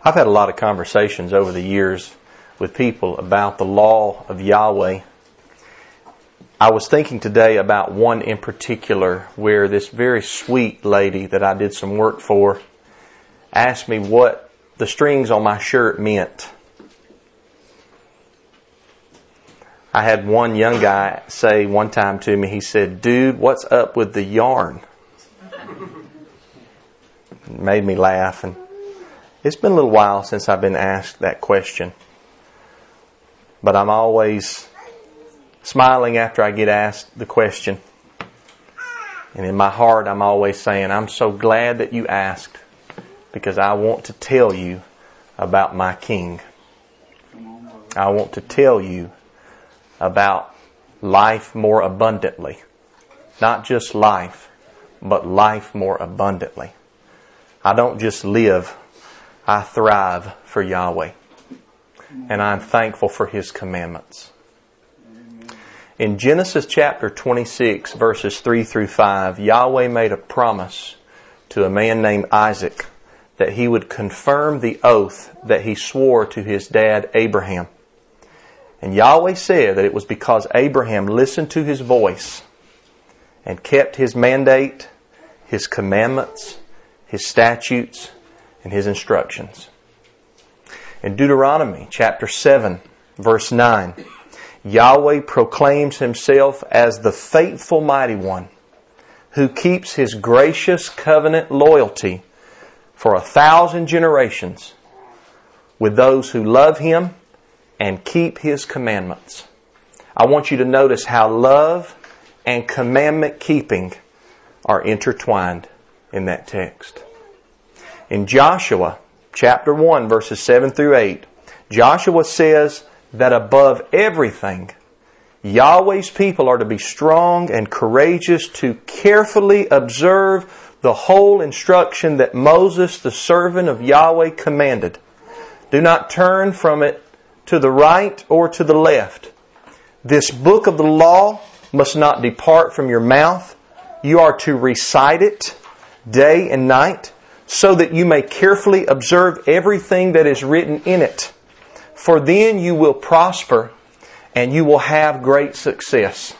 I've had a lot of conversations over the years with people about the law of Yahweh. I was thinking today about one in particular where this very sweet lady that I did some work for asked me what the strings on my shirt meant. I had one young guy say one time to me, he said, "Dude, what's up with the yarn?" It made me laugh. And it's been a little while since I've been asked that question. But I'm always smiling after I get asked the question. And in my heart, I'm always saying, I'm so glad that you asked, because I want to tell you about my King. I want to tell you about life more abundantly. Not just life, but life more abundantly. I don't just live, I thrive for Yahweh. And I'm thankful for His commandments. In Genesis chapter 26, verses 3 through 5, Yahweh made a promise to a man named Isaac that he would confirm the oath that he swore to his dad Abraham. And Yahweh said that it was because Abraham listened to His voice and kept His mandate, His commandments, His statutes, and His instructions. In Deuteronomy chapter 7, verse 9, Yahweh proclaims Himself as the faithful Mighty One who keeps His gracious covenant loyalty for 1,000 generations with those who love Him and keep His commandments. I want you to notice how love and commandment keeping are intertwined in that text. In Joshua chapter 1, verses 7 through 8, Joshua says that above everything, Yahweh's people are to be strong and courageous to carefully observe the whole instruction that Moses, the servant of Yahweh, commanded. Do not turn from it to the right or to the left. This book of the law must not depart from your mouth. You are to recite it day and night, so that you may carefully observe everything that is written in it. For then you will prosper and you will have great success.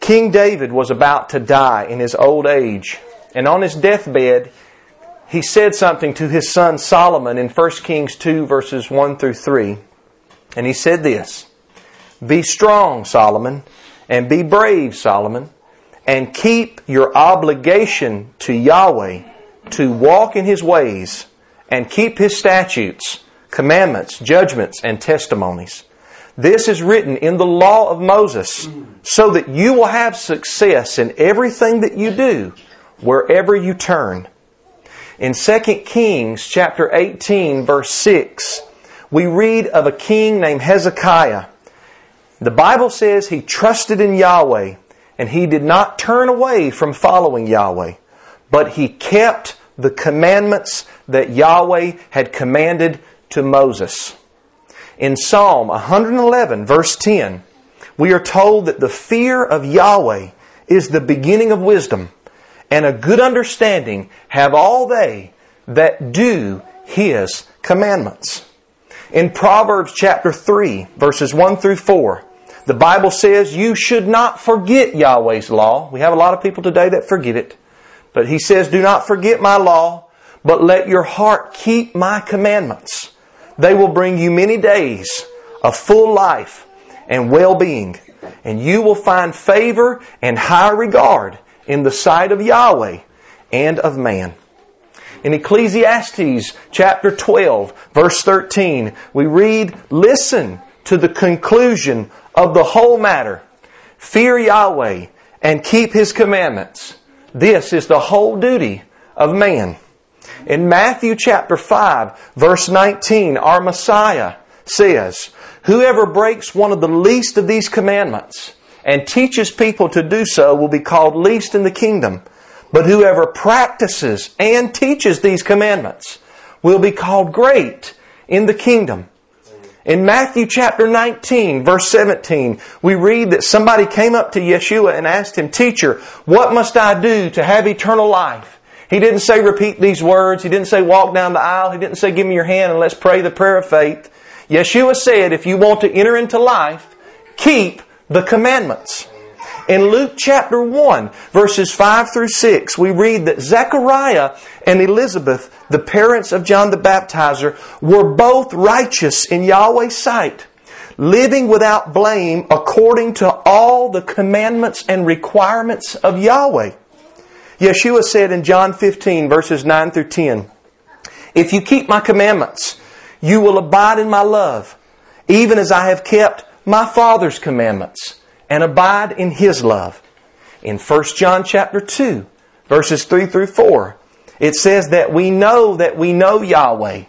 King David was about to die in his old age, and on his deathbed, he said something to his son Solomon in 1 Kings 2 verses 1 through 3. And he said this, "Be strong, Solomon, and be brave, Solomon, and keep your obligation to Yahweh to walk in His ways and keep His statutes, commandments, judgments, and testimonies. This is written in the law of Moses, so that you will have success in everything that you do, wherever you turn." In 2 Kings chapter 18, verse 6, we read of a king named Hezekiah. The Bible says he trusted in Yahweh, and he did not turn away from following Yahweh, but he kept the commandments that Yahweh had commanded to Moses. In Psalm 111, verse 10, we are told that the fear of Yahweh is the beginning of wisdom, and a good understanding have all they that do His commandments. In Proverbs chapter 3, verses 1 through 4, the Bible says you should not forget Yahweh's law. We have a lot of people today that forget it. But He says, "Do not forget my law, but let your heart keep my commandments. They will bring you many days of full life and well-being, and you will find favor and high regard in the sight of Yahweh and of man." In Ecclesiastes chapter 12, verse 13, we read, "Listen to the conclusion of the whole matter. Fear Yahweh and keep His commandments. This is the whole duty of man." In Matthew chapter 5, verse 19, our Messiah says, "Whoever breaks one of the least of these commandments and teaches people to do so will be called least in the kingdom. But whoever practices and teaches these commandments will be called great in the kingdom." In Matthew chapter 19, verse 17, we read that somebody came up to Yeshua and asked Him, "Teacher, what must I do to have eternal life?" He didn't say repeat these words. He didn't say walk down the aisle. He didn't say give me your hand and let's pray the prayer of faith. Yeshua said if you want to enter into life, keep the commandments. In Luke chapter 1, verses 5 through 6, we read that Zechariah and Elizabeth, the parents of John the Baptizer, were both righteous in Yahweh's sight, living without blame according to all the commandments and requirements of Yahweh. Yeshua said in John 15, verses 9 through 10, "If you keep my commandments, you will abide in my love, even as I have kept my Father's commandments, and abide in His love." In 1 John chapter 2, verses 3 through 4, it says that we know Yahweh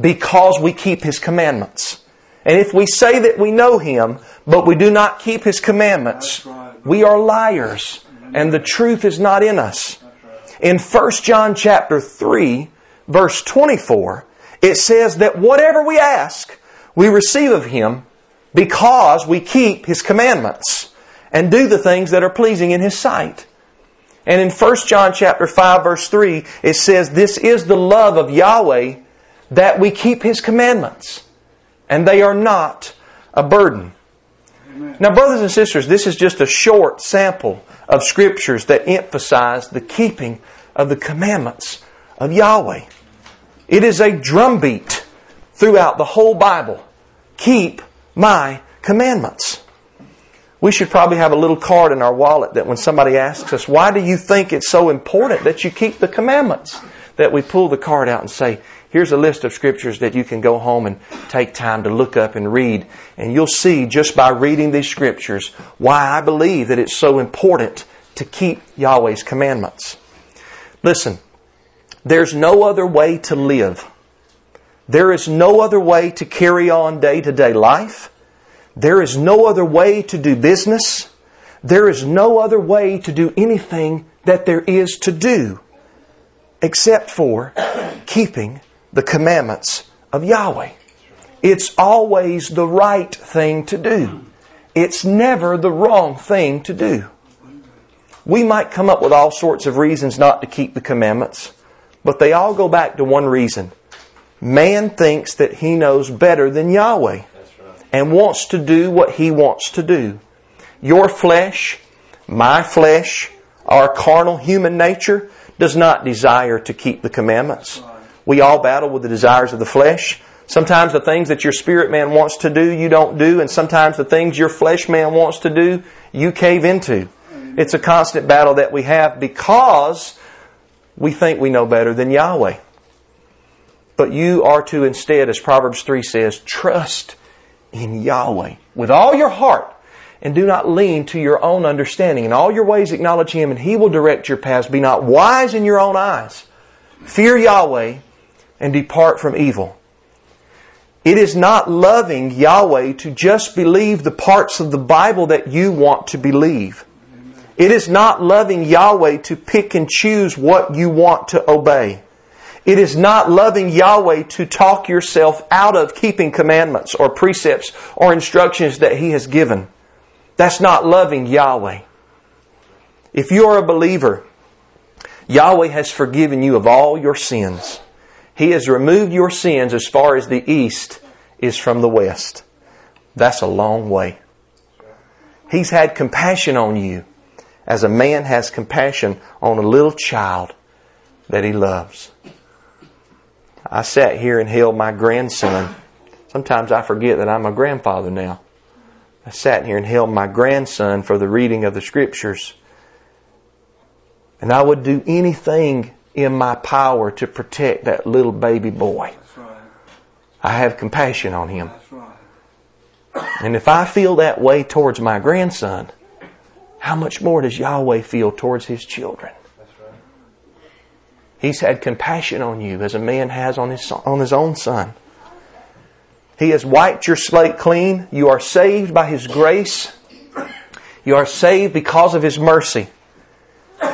because we keep His commandments. And if we say that we know Him, but we do not keep His commandments, we are liars, and the truth is not in us. In 1 John chapter 3, verse 24, it says that whatever we ask, we receive of Him, because we keep His commandments and do the things that are pleasing in His sight. And in 1 John chapter 5, verse 3, it says, "This is the love of Yahweh, that we keep His commandments, and they are not a burden." Amen. Now, brothers and sisters, this is just a short sample of Scriptures that emphasize the keeping of the commandments of Yahweh. It is a drumbeat throughout the whole Bible. Keep my commandments. We should probably have a little card in our wallet that when somebody asks us, "Why do you think it's so important that you keep the commandments?" that we pull the card out and say, "Here's a list of Scriptures that you can go home and take time to look up and read. And you'll see just by reading these Scriptures why I believe that it's so important to keep Yahweh's commandments." Listen, there's no other way to live. There is no other way to carry on day-to-day life. There is no other way to do business. There is no other way to do anything that there is to do except for keeping the commandments of Yahweh. It's always the right thing to do. It's never the wrong thing to do. We might come up with all sorts of reasons not to keep the commandments, but they all go back to one reason. Man thinks that he knows better than Yahweh and wants to do what he wants to do. Your flesh, my flesh, our carnal human nature does not desire to keep the commandments. We all battle with the desires of the flesh. Sometimes the things that your spirit man wants to do, you don't do. And sometimes the things your flesh man wants to do, you cave into. It's a constant battle that we have because we think we know better than Yahweh. But you are to instead, as Proverbs 3 says, trust in Yahweh with all your heart and do not lean to your own understanding. In all your ways acknowledge Him and He will direct your paths. Be not wise in your own eyes. Fear Yahweh and depart from evil. It is not loving Yahweh to just believe the parts of the Bible that you want to believe. It is not loving Yahweh to pick and choose what you want to obey. It is not loving Yahweh to talk yourself out of keeping commandments or precepts or instructions that He has given. That's not loving Yahweh. If you are a believer, Yahweh has forgiven you of all your sins. He has removed your sins as far as the east is from the west. That's a long way. He's had compassion on you as a man has compassion on a little child that he loves. I sat here and held my grandson. Sometimes I forget that I'm a grandfather now. I sat here and held my grandson for the reading of the Scriptures. And I would do anything in my power to protect that little baby boy. I have compassion on him. And if I feel that way towards my grandson, how much more does Yahweh feel towards His children? He's had compassion on you as a man has on his own son. He has wiped your slate clean. You are saved by His grace. You are saved because of His mercy.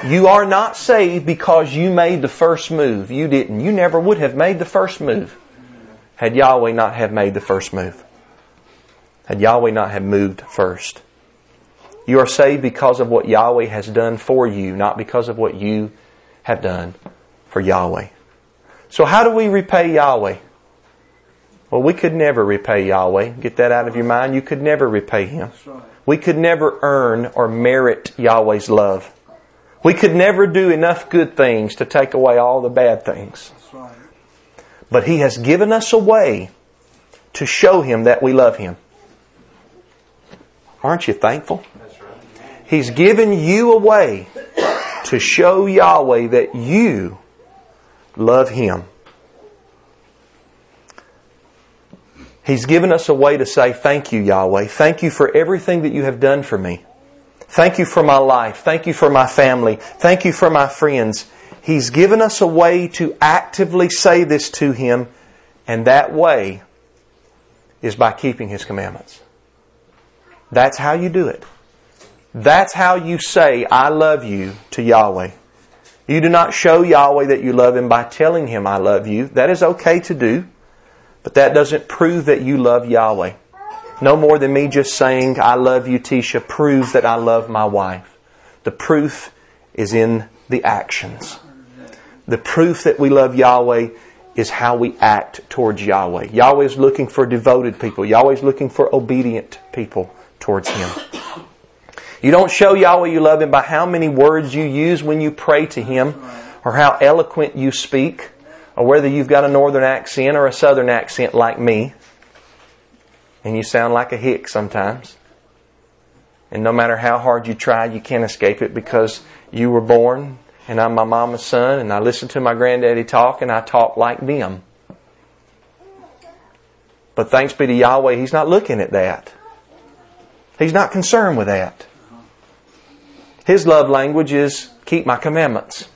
You are not saved because you made the first move. You didn't. You never would have made the first move had Yahweh not have made the first move. Had Yahweh not have moved first. You are saved because of what Yahweh has done for you, not because of what you have done for Yahweh. So how do we repay Yahweh? Well, we could never repay Yahweh. Get that out of your mind. You could never repay Him. We could never earn or merit Yahweh's love. We could never do enough good things to take away all the bad things. But He has given us a way to show Him that we love Him. Aren't you thankful? He's given you a way to show Yahweh that you love Him. He's given us a way to say, thank you, Yahweh. Thank you for everything that you have done for me. Thank you for my life. Thank you for my family. Thank you for my friends. He's given us a way to actively say this to Him, and that way is by keeping His commandments. That's how you do it. That's how you say, I love you, to Yahweh. You do not show Yahweh that you love Him by telling Him, I love you. That is okay to do. But that doesn't prove that you love Yahweh. No more than me just saying, I love you, Tisha, proves that I love my wife. The proof is in the actions. The proof that we love Yahweh is how we act towards Yahweh. Yahweh is looking for devoted people. Yahweh is looking for obedient people towards Him. You don't show Yahweh you love Him by how many words you use when you pray to Him, or how eloquent you speak, or whether you've got a northern accent or a southern accent like me, and you sound like a hick sometimes. And no matter how hard you try, you can't escape it, because you were born and I'm my mama's son, and I listen to my granddaddy talk and I talk like them. But thanks be to Yahweh, He's not looking at that. He's not concerned with that. His love language is, keep my commandments.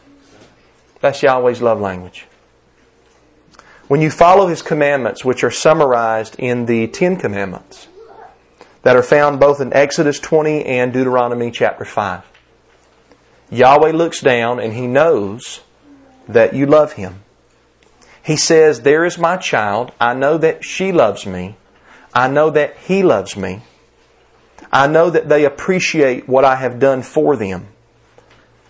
That's Yahweh's love language. When you follow His commandments, which are summarized in the 10 commandments that are found both in Exodus 20 and Deuteronomy chapter 5, Yahweh looks down and He knows that you love Him. He says, there is my child. I know that she loves me. I know that he loves me. I know that they appreciate what I have done for them.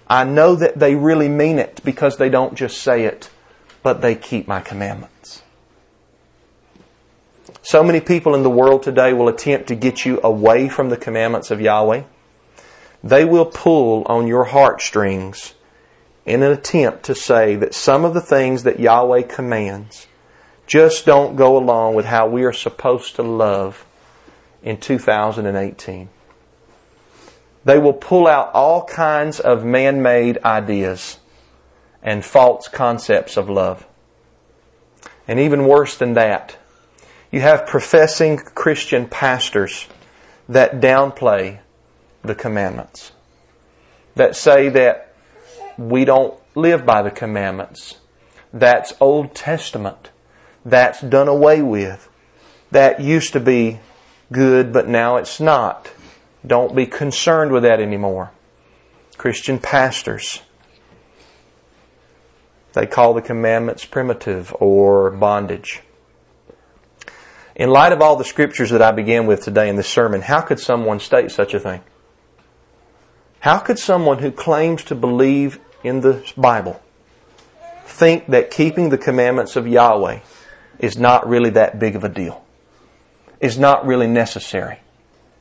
I know that they really mean it, because they don't just say it, but they keep my commandments. So many people in the world today will attempt to get you away from the commandments of Yahweh. They will pull on your heartstrings in an attempt to say that some of the things that Yahweh commands just don't go along with how we are supposed to love in 2018. They will pull out all kinds of man-made ideas and false concepts of love. And even worse than that, you have professing Christian pastors that downplay the commandments, that say that we don't live by the commandments. That's Old Testament. That's done away with. That used to be good, but now it's not. Don't be concerned with that anymore. Christian pastors, they call the commandments primitive or bondage. In light of all the scriptures that I began with today in this sermon, how could someone state such a thing? How could someone who claims to believe in the Bible think that keeping the commandments of Yahweh is not really that big of a deal, is not really necessary?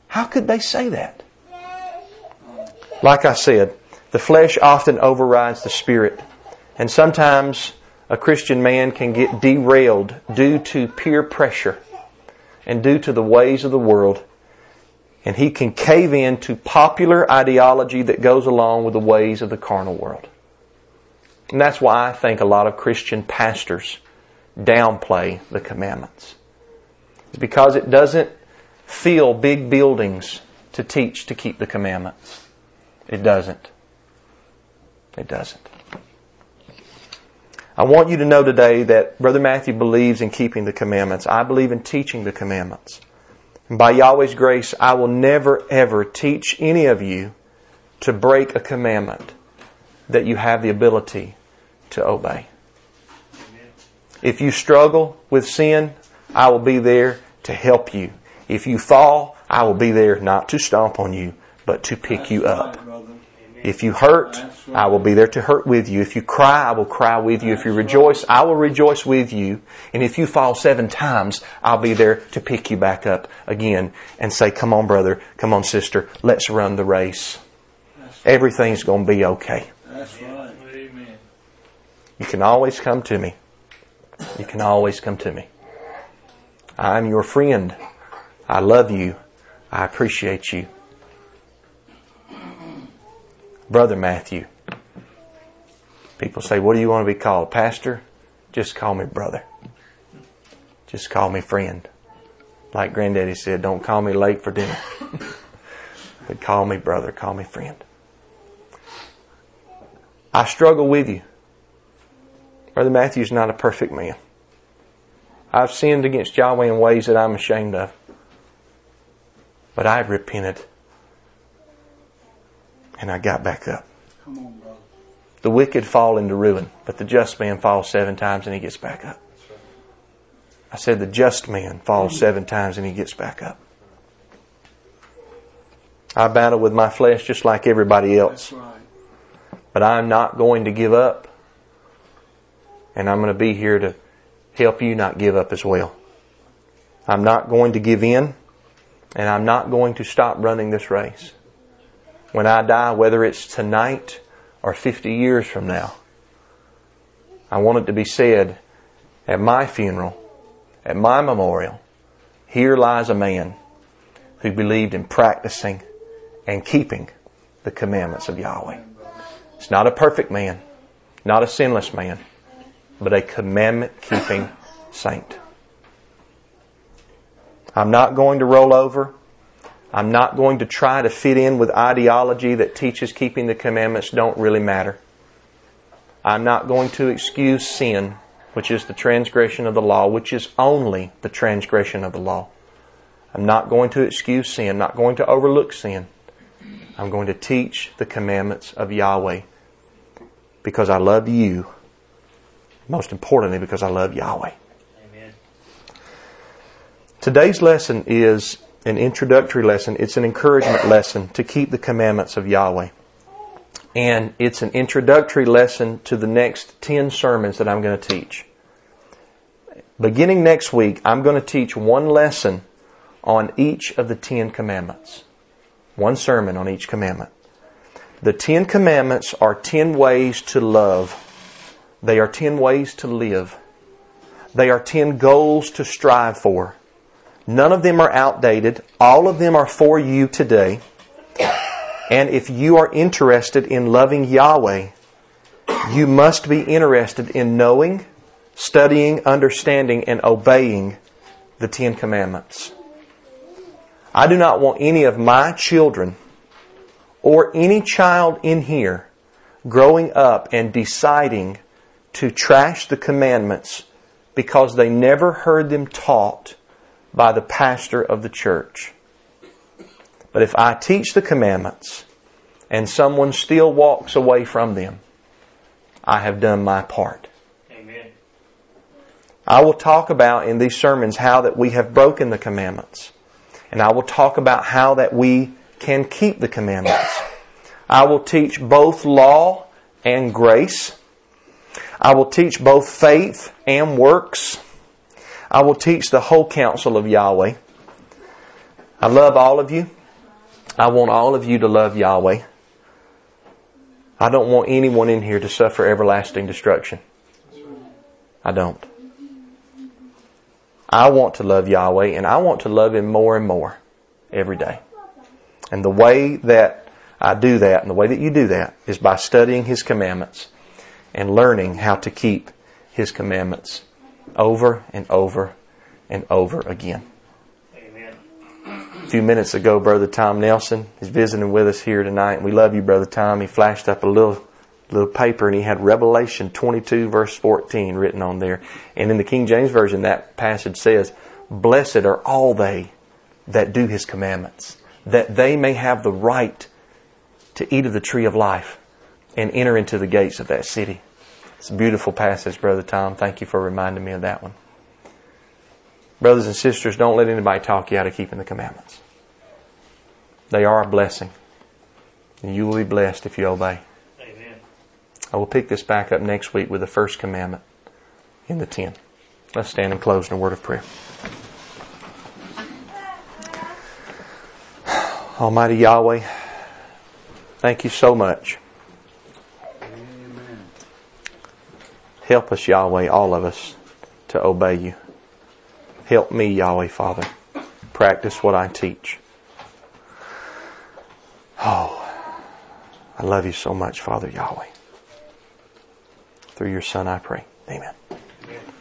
How could they say that? Like I said, the flesh often overrides the Spirit. And sometimes a Christian man can get derailed due to peer pressure and due to the ways of the world. And he can cave in to popular ideology that goes along with the ways of the carnal world. And that's why I think a lot of Christian pastors downplay the commandments. It's because it doesn't fill big buildings to teach to keep the commandments. It doesn't. It doesn't. I want you to know today that Brother Matthew believes in keeping the commandments. I believe in teaching the commandments. And by Yahweh's grace, I will never, ever teach any of you to break a commandment that you have the ability to obey. If you struggle with sin, I will be there to help you. If you fall, I will be there not to stomp on you, but to pick you up. If you hurt, I will be there to hurt with you. If you cry, I will cry with you. If you rejoice, I will rejoice with you. And if you fall 7 times, I'll be there to pick you back up again and say, come on, brother, come on, sister, let's run the race. Everything's going to be okay. That's right. Amen. You can always come to me. You can always come to me. I'm your friend. I love you. I appreciate you. Brother Matthew. People say, what do you want to be called? Pastor? Just call me brother. Just call me friend. Like Granddaddy said, don't call me late for dinner. But call me brother. Call me friend. I struggle with you. Brother Matthew's not a perfect man. I've sinned against Yahweh in ways that I'm ashamed of. But I repented. And I got back up. Come on, brother. The wicked fall into ruin, but the just man falls 7 times and he gets back up. I said the just man falls 7 times and he gets back up. I battle with my flesh just like everybody else. That's right. But I'm not going to give up. And I'm going to be here to help you not give up as well. I'm not going to give in, and I'm not going to stop running this race. When I die, whether it's tonight or 50 years from now, I want it to be said at my funeral, at my memorial, here lies a man who believed in practicing and keeping the commandments of Yahweh. It's not a perfect man, not a sinless man, but a commandment-keeping saint. I'm not going to roll over. I'm not going to try to fit in with ideology that teaches keeping the commandments don't really matter. I'm not going to excuse sin, which is the transgression of the law, which is only the transgression of the law. I'm not going to excuse sin. I'm not going to overlook sin. I'm going to teach the commandments of Yahweh because I love you. Most importantly, because I love Yahweh. Amen. Today's lesson is an introductory lesson. It's an encouragement lesson to keep the commandments of Yahweh. And it's an introductory lesson to the next 10 sermons that I'm going to teach. Beginning next week, I'm going to teach one lesson on each of the 10 commandments. One sermon on each commandment. The 10 commandments are 10 ways to love. They are 10 ways to live. They are 10 goals to strive for. None of them are outdated. All of them are for you today. And if you are interested in loving Yahweh, you must be interested in knowing, studying, understanding, and obeying the 10 Commandments. I do not want any of my children or any child in here growing up and deciding to trash the commandments because they never heard them taught by the pastor of the church. But if I teach the commandments and someone still walks away from them, I have done my part. Amen. I will talk about in these sermons how that we have broken the commandments. And I will talk about how that we can keep the commandments. I will teach both law and grace. I will teach both faith and works. I will teach the whole counsel of Yahweh. I love all of you. I want all of you to love Yahweh. I don't want anyone in here to suffer everlasting destruction. I don't. I want to love Yahweh, and I want to love Him more and more every day. And the way that I do that, and the way that you do that, is by studying His commandments and learning how to keep His commandments over and over and over again. Amen. A few minutes ago, Brother Tom Nelson is visiting with us here tonight. We love you, Brother Tom. He flashed up a little paper, and he had Revelation 22 verse 14 written on there. And in the King James Version, that passage says, "Blessed are all they that do His commandments, that they may have the right to eat of the tree of life and enter into the gates of that city." It's a beautiful passage, Brother Tom. Thank you for reminding me of that one. Brothers and sisters, don't let anybody talk you out of keeping the commandments. They are a blessing. and you will be blessed if you obey. Amen. I will pick this back up next week with the first commandment in the 10. Let's stand and close in a word of prayer. Almighty Yahweh, thank you so much. Amen. Help us, Yahweh, all of us, to obey you. Help me, Yahweh, Father, practice what I teach. Oh, I love you so much, Father Yahweh. Through your Son I pray. Amen. Amen.